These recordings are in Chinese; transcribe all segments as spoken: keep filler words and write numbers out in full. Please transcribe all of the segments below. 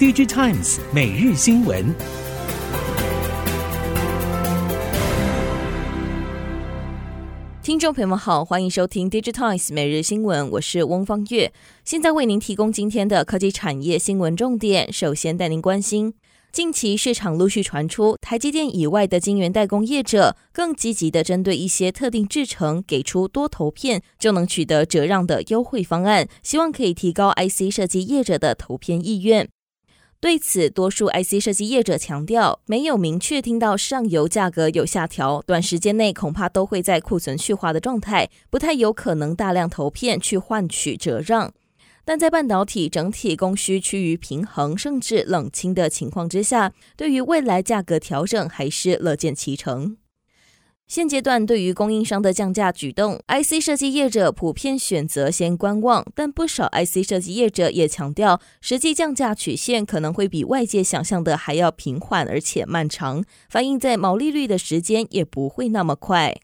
Digitimes 每日新闻。听众朋友们好，欢迎收听 Digitimes 每日新闻，我是翁方月，现在为您提供今天的科技产业新闻重点。首先带您关心，近期市场陆续传出台积电以外的晶圆代工业者更积极地针对一些特定制程给出多投片就能取得折让的优惠方案，希望可以提高 I C 设计业者的投片意愿。对此，多数 I C 设计业者强调，没有明确听到上游价格有下调，短时间内恐怕都会在库存去化的状态，不太有可能大量投片去换取折让。但在半导体整体供需趋于平衡甚至冷清的情况之下，对于未来价格调整还是乐见其成。现阶段对于供应商的降价举动， I C 设计业者普遍选择先观望，但不少 I C 设计业者也强调，实际降价曲线可能会比外界想象的还要平缓而且漫长，反映在毛利率的时间也不会那么快。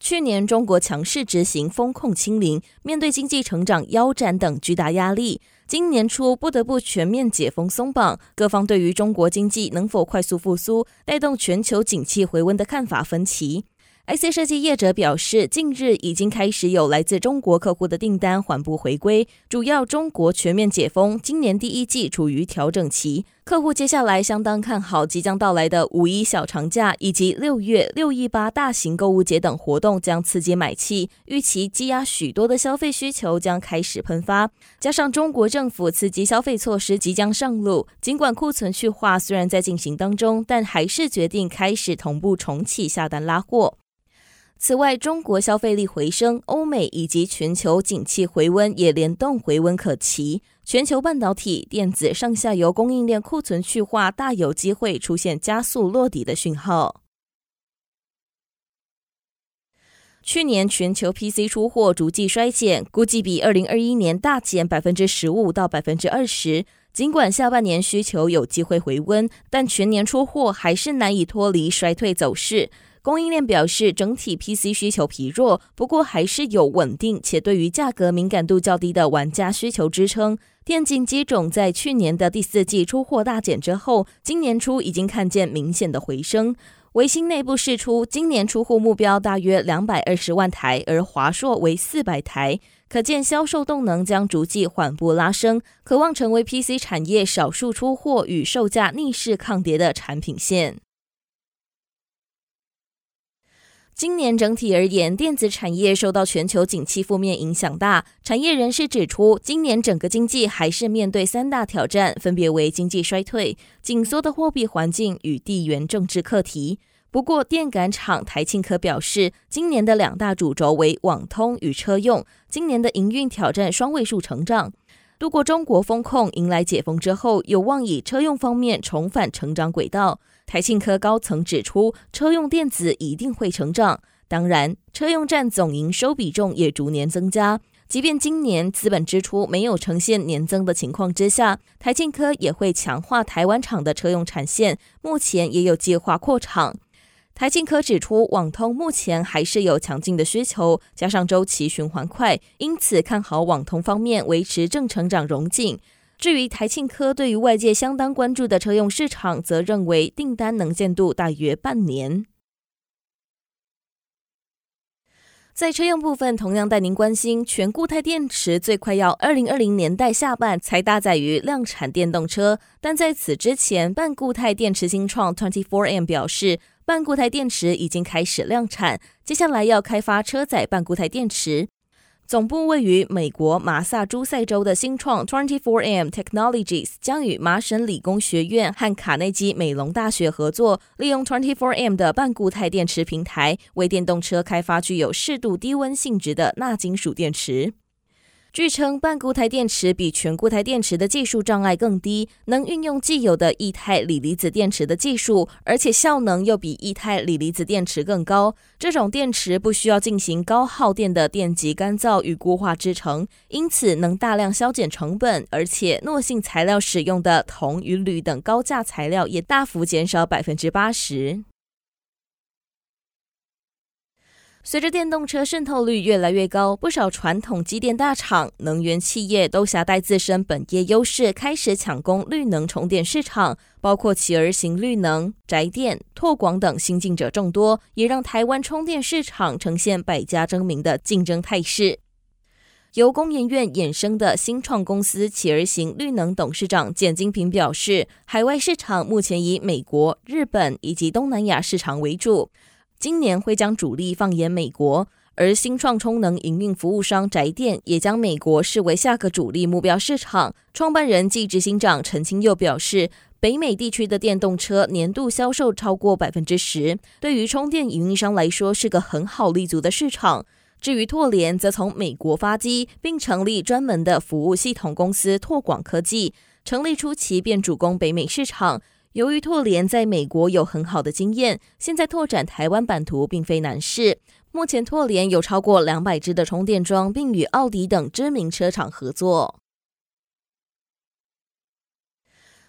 去年中国强势执行风控清零，面对经济成长腰斩等巨大压力，今年初不得不全面解封松绑，各方对于中国经济能否快速复苏，带动全球景气回温的看法分歧。 I C 设计业者表示，近日已经开始有来自中国客户的订单缓步回归，主要中国全面解封今年第一季处于调整期，客户接下来相当看好即将到来的五一小长假以及六月六一八大型购物节等活动将刺激买气，预期积压许多的消费需求将开始喷发，加上中国政府刺激消费措施即将上路，尽管库存去化虽然在进行当中，但还是决定开始同步重启下单拉货。此外，中国消费力回升，欧美以及全球景气回温也联动回温可期，全球半导体、电子上下游供应链库存去化大有机会出现加速落底的讯号。去年全球 P C 出货逐季衰减，估计比二零二一年大减 百分之十五 到 百分之二十，尽管下半年需求有机会回温，但全年出货还是难以脱离衰退走势。供应链表示，整体 P C 需求疲弱，不过还是有稳定且对于价格敏感度较低的玩家需求支撑。电竞机种在去年的第四季出货大减之后，今年初已经看见明显的回升。微星内部释出今年出货目标大约两百二十万台，而华硕为四百台，可见销售动能将逐季缓步拉升，渴望成为 P C 产业少数出货与售价逆势抗跌的产品线。今年整体而言，电子产业受到全球景气负面影响大，产业人士指出，今年整个经济还是面对三大挑战，分别为经济衰退、紧缩的货币环境与地缘政治课题。不过电感厂台庆科表示，今年的两大主轴为网通与车用，今年的营运挑战双位数成长，度过中国风控迎来解封之后，有望以车用方面重返成长轨道。台庆科高层指出，车用电子一定会成长，当然车用占总营收比重也逐年增加，即便今年资本支出没有呈现年增的情况之下，台庆科也会强化台湾厂的车用产线，目前也有计划扩厂。台庆科指出，网通目前还是有强劲的需求，加上周期循环快，因此看好网通方面维持正成长荣景。至于台庆科对于外界相当关注的车用市场，则认为订单能见度大约半年。在车用部分，同样带您关心，全固态电池最快要二零二零年代下半才搭载于量产电动车，但在此之前，半固态电池新创 二十四 M 表示，半固态电池已经开始量产，接下来要开发车载半固态电池。总部位于美国马萨诸塞州的新创 二十四 M Technologies 将与麻省理工学院和卡内基美隆大学合作，利用 二十四 M 的半固态电池平台，为电动车开发具有适度低温性质的钠金属电池。据称，半固态电池比全固态电池的技术障碍更低，能运用既有的液态锂离子电池的技术，而且效能又比液态锂离子电池更高。这种电池不需要进行高耗电的电极干燥与固化制成，因此能大量削减成本，而且惰性材料使用的铜与铝等高价材料也大幅减少 百分之八十。随着电动车渗透率越来越高，不少传统机电大厂、能源企业都携带自身本业优势，开始抢攻绿能充电市场，包括企鹅型绿能、宅电、拓广等新进者众多，也让台湾充电市场呈现百家争鸣的竞争态势。由工研院衍生的新创公司企鹅型绿能董事长简金平表示，海外市场目前以美国、日本以及东南亚市场为主，今年会将主力放眼美国，而新创充能营运服务商宅电也将美国视为下个主力目标市场。创办人暨执行长陈清佑表示，北美地区的电动车年度销售超过 百分之十， 对于充电营运商来说是个很好立足的市场。至于拓联则从美国发迹，并成立专门的服务系统公司拓广科技，成立初期便主攻北美市场。由于拓联在美国有很好的经验，现在拓展台湾版图并非难事。目前拓联有超过两百只的充电桩，并与奥迪等知名车厂合作。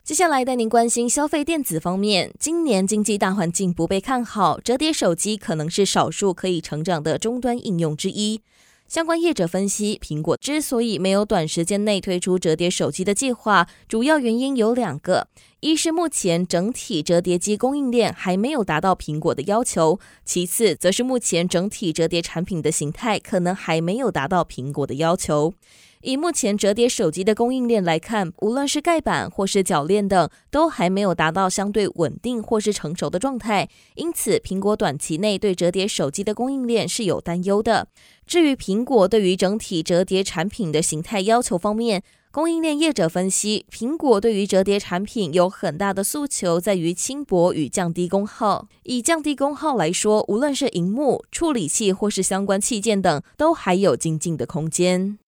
接下来带您关心消费电子方面，今年经济大环境不被看好，折叠手机可能是少数可以成长的终端应用之一。相关业者分析，苹果之所以没有短时间内推出折叠手机的计划，主要原因有两个：一是目前整体折叠机供应链还没有达到苹果的要求；其次则是目前整体折叠产品的形态可能还没有达到苹果的要求。以目前折叠手机的供应链来看，无论是盖板或是铰链等，都还没有达到相对稳定或是成熟的状态，因此苹果短期内对折叠手机的供应链是有担忧的。至于苹果对于整体折叠产品的形态要求方面，供应链业者分析，苹果对于折叠产品有很大的诉求在于轻薄与降低功耗。以降低功耗来说，无论是萤幕、处理器或是相关器件等，都还有精进的空间。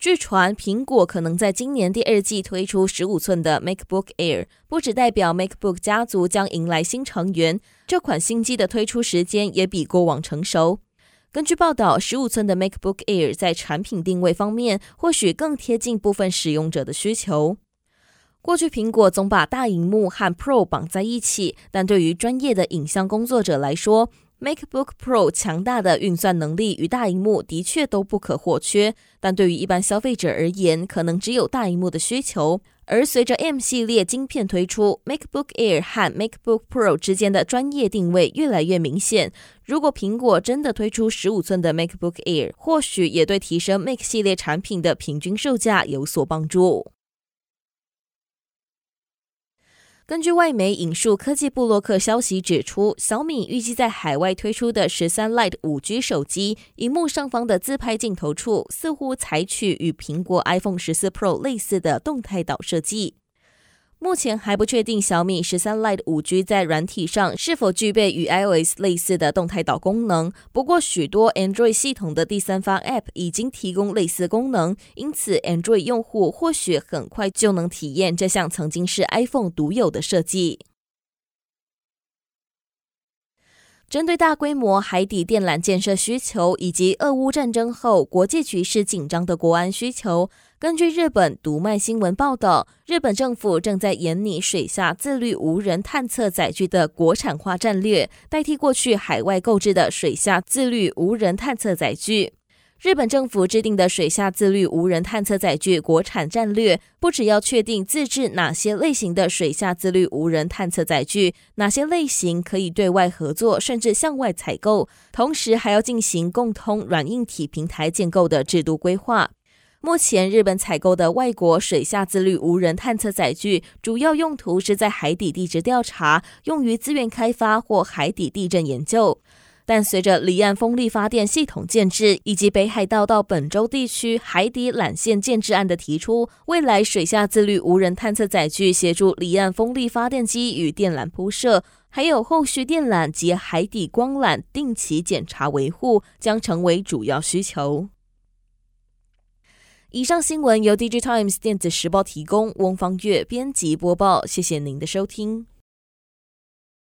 据传，苹果可能在今年第二季推出十五寸的 MacBook Air， 不只代表 MacBook 家族将迎来新成员，这款新机的推出时间也比过往成熟。根据报道，十五寸的 MacBook Air 在产品定位方面，或许更贴近部分使用者的需求。过去苹果总把大萤幕和 Pro 绑在一起，但对于专业的影像工作者来说，MacBook Pro 强大的运算能力与大萤幕的确都不可或缺，但对于一般消费者而言，可能只有大萤幕的需求。而随着 M 系列晶片推出， MacBook Air 和 MacBook Pro 之间的专业定位越来越明显。如果苹果真的推出十五寸的 MacBook Air， 或许也对提升 Mac 系列产品的平均售价有所帮助。根据外媒引述科技部落客消息指出，小米预计在海外推出的十三 Lite 五 G 手机，萤幕上方的自拍镜头处似乎采取与苹果 iPhone 十四 Pro 类似的动态岛设计。目前还不确定小米十三 Lite 五 G 在软体上是否具备与 iOS 类似的动态岛功能，不过许多 Android 系统的第三方 App 已经提供类似功能，因此 Android 用户或许很快就能体验这项曾经是 iPhone 独有的设计。针对大规模海底电缆建设需求以及俄乌战争后国际局势紧张的国安需求，根据日本读卖新闻报道，日本政府正在研拟水下自律无人探测载具的国产化战略，代替过去海外购置的水下自律无人探测载具。日本政府制定的水下自律无人探测载具国产战略，不只要确定自制哪些类型的水下自律无人探测载具，哪些类型可以对外合作甚至向外采购，同时还要进行共通软硬体平台建构的制度规划。目前日本采购的外国水下自律无人探测载具，主要用途是在海底地质调查，用于资源开发或海底地震研究。但随着离岸风力发电系统建制以及北海道到本州地区海底缆线建制案的提出，未来水下自律无人探测载具协助离岸风力发电机与电缆铺设，还有后续电缆及海底光缆定期检查维护，将成为主要需求。以上新闻由 Digitimes 电子时报提供，翁方月编辑播报，谢谢您的收听。